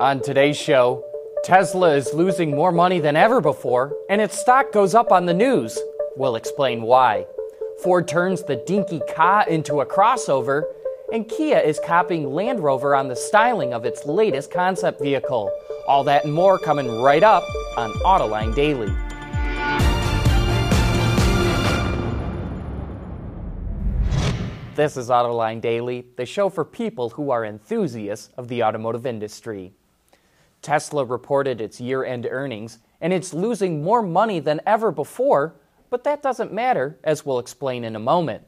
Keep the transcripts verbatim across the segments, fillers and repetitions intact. On today's show, Tesla is losing more money than ever before, and its stock goes up on the news. We'll explain why. Ford turns the dinky Ka into a crossover, and Kia is copying Land Rover on the styling of its latest concept vehicle. All that and more coming right up on AutoLine Daily. This is AutoLine Daily, the show for people who are enthusiasts of the automotive industry. Tesla reported its year-end earnings, and it's losing more money than ever before, but that doesn't matter, as we'll explain in a moment.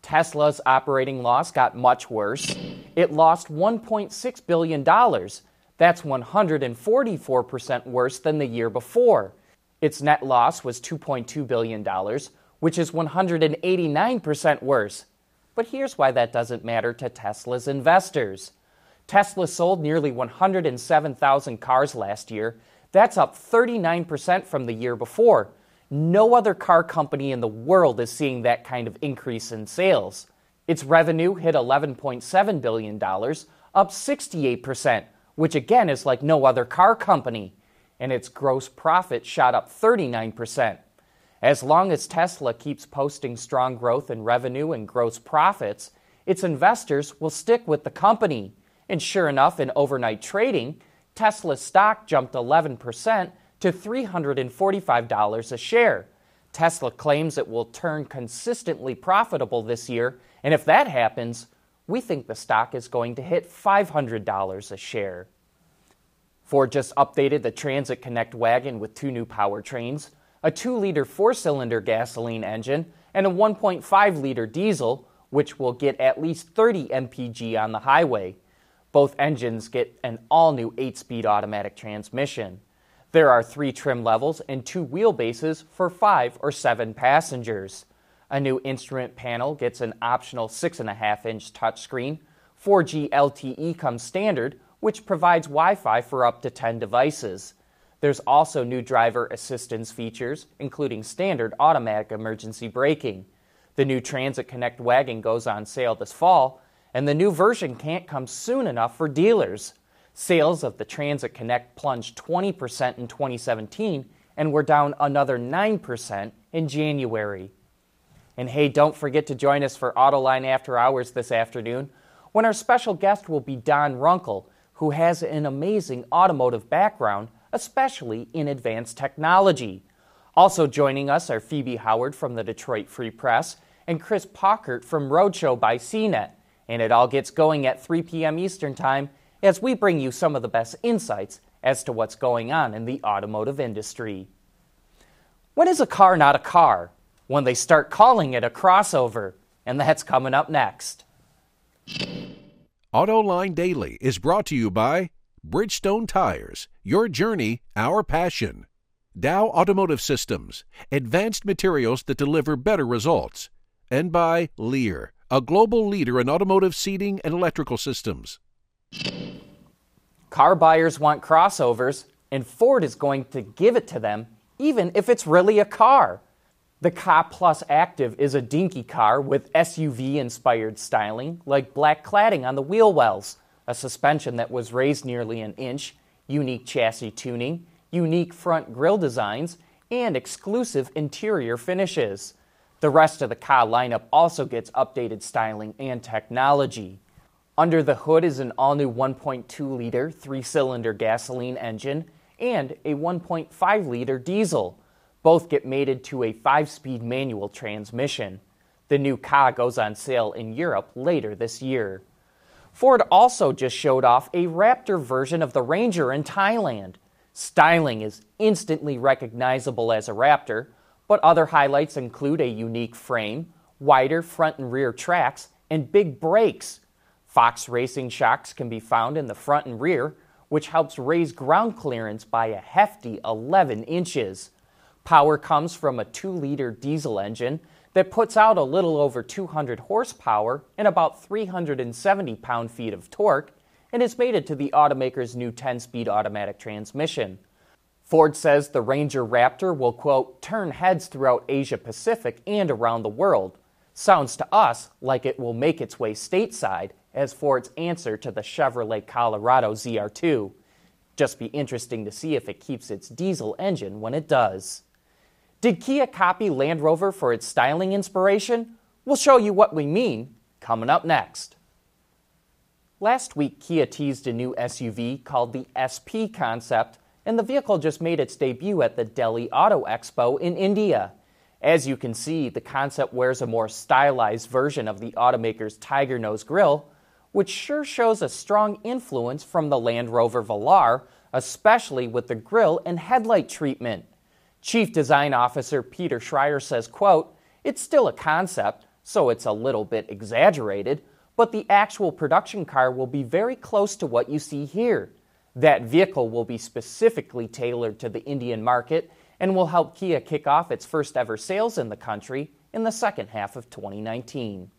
Tesla's operating loss got much worse. It lost one point six billion dollars. That's one hundred forty-four percent worse than the year before. Its net loss was two point two billion dollars, which is one hundred eighty-nine percent worse. But here's why that doesn't matter to Tesla's investors. Tesla sold nearly one hundred seven thousand cars last year. That's up thirty-nine percent from the year before. No other car company in the world is seeing that kind of increase in sales. Its revenue hit eleven point seven billion dollars, up sixty-eight percent, which again is like no other car company. And its gross profit shot up thirty-nine percent. As long as Tesla keeps posting strong growth in revenue and gross profits, its investors will stick with the company. And sure enough, in overnight trading, Tesla's stock jumped eleven percent to three hundred forty-five dollars a share. Tesla claims it will turn consistently profitable this year, and if that happens, we think the stock is going to hit five hundred dollars a share. Ford just updated the Transit Connect wagon with two new powertrains, a two liter four-cylinder gasoline engine, and a one point five liter diesel, which will get at least thirty M P G on the highway. Both engines get an all-new eight-speed automatic transmission. There are three trim levels and two wheelbases for five or seven passengers. A new instrument panel gets an optional six point five inch touchscreen. four G L T E comes standard, which provides Wi-Fi for up to ten devices. There's also new driver assistance features, including standard automatic emergency braking. The new Transit Connect wagon goes on sale this fall, and the new version can't come soon enough for dealers. Sales of the Transit Connect plunged twenty percent in twenty seventeen and were down another nine percent in January. And hey, don't forget to join us for AutoLine After Hours this afternoon, when our special guest will be Don Runkle, who has an amazing automotive background, especially in advanced technology. Also joining us are Phoebe Howard from the Detroit Free Press and Chris Pockert from Roadshow by C net. And it all gets going at three p m Eastern Time as we bring you some of the best insights as to what's going on in the automotive industry. When is a car not a car? When they start calling it a crossover. And that's coming up next. AutoLine Daily is brought to you by Bridgestone Tires, your journey, our passion. Dow Automotive Systems, advanced materials that deliver better results. And by Lear, a global leader in automotive seating and electrical systems. Car buyers want crossovers, and Ford is going to give it to them, even if it's really a car. The Ka Plus Active is a dinky car with S U V-inspired styling, like black cladding on the wheel wells, a suspension that was raised nearly an inch, unique chassis tuning, unique front grille designs, and exclusive interior finishes. The rest of the Ka lineup also gets updated styling and technology. Under the hood is an all-new one point two liter three-cylinder gasoline engine and a one point five liter diesel. Both get mated to a five-speed manual transmission. The new Ka goes on sale in Europe later this year. Ford also just showed off a Raptor version of the Ranger in Thailand. Styling is instantly recognizable as a Raptor, but other highlights include a unique frame, wider front and rear tracks, and big brakes. Fox Racing shocks can be found in the front and rear, which helps raise ground clearance by a hefty eleven inches. Power comes from a two liter diesel engine that puts out a little over two hundred horsepower and about three hundred seventy pound-feet of torque, and is mated to the automaker's new ten-speed automatic transmission. Ford says the Ranger Raptor will, quote, turn heads throughout Asia Pacific and around the world. Sounds to us like it will make its way stateside as Ford's answer to the Chevrolet Colorado Z R two. Just be interesting to see if it keeps its diesel engine when it does. Did Kia copy Land Rover for its styling inspiration? We'll show you what we mean coming up next. Last week, Kia teased a new S U V called the S P Concept, and the vehicle just made its debut at the Delhi Auto Expo in India. As you can see, the Concept wears a more stylized version of the automaker's tiger nose grille, which sure shows a strong influence from the Land Rover Velar, especially with the grille and headlight treatment. Chief Design Officer Peter Schreyer says, quote, "It's still a concept, so it's a little bit exaggerated, but the actual production car will be very close to what you see here. That vehicle will be specifically tailored to the Indian market and will help Kia kick off its first ever sales in the country in the second half of twenty nineteen.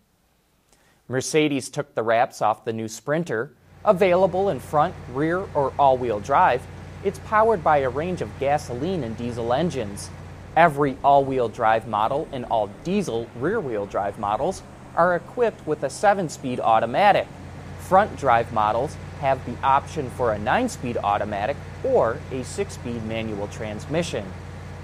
Mercedes took the wraps off the new Sprinter. Available in front, rear, or all-wheel drive, it's powered by a range of gasoline and diesel engines. Every all-wheel drive model and all diesel rear-wheel drive models are equipped with a seven-speed automatic. Front drive models have the option for a nine-speed automatic or a six-speed manual transmission.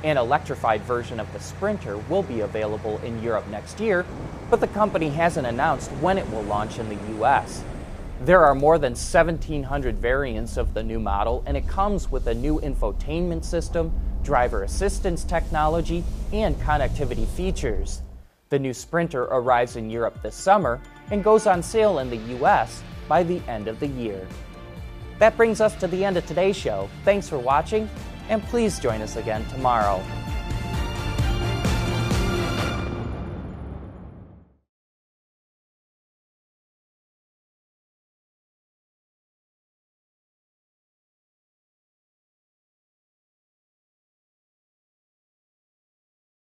An electrified version of the Sprinter will be available in Europe next year, but the company hasn't announced when it will launch in the U S. There are more than seventeen hundred variants of the new model, and it comes with a new infotainment system, driver assistance technology, and connectivity features. The new Sprinter arrives in Europe this summer and goes on sale in the U S by the end of the year. That brings us to the end of today's show. Thanks for watching, and please join us again tomorrow.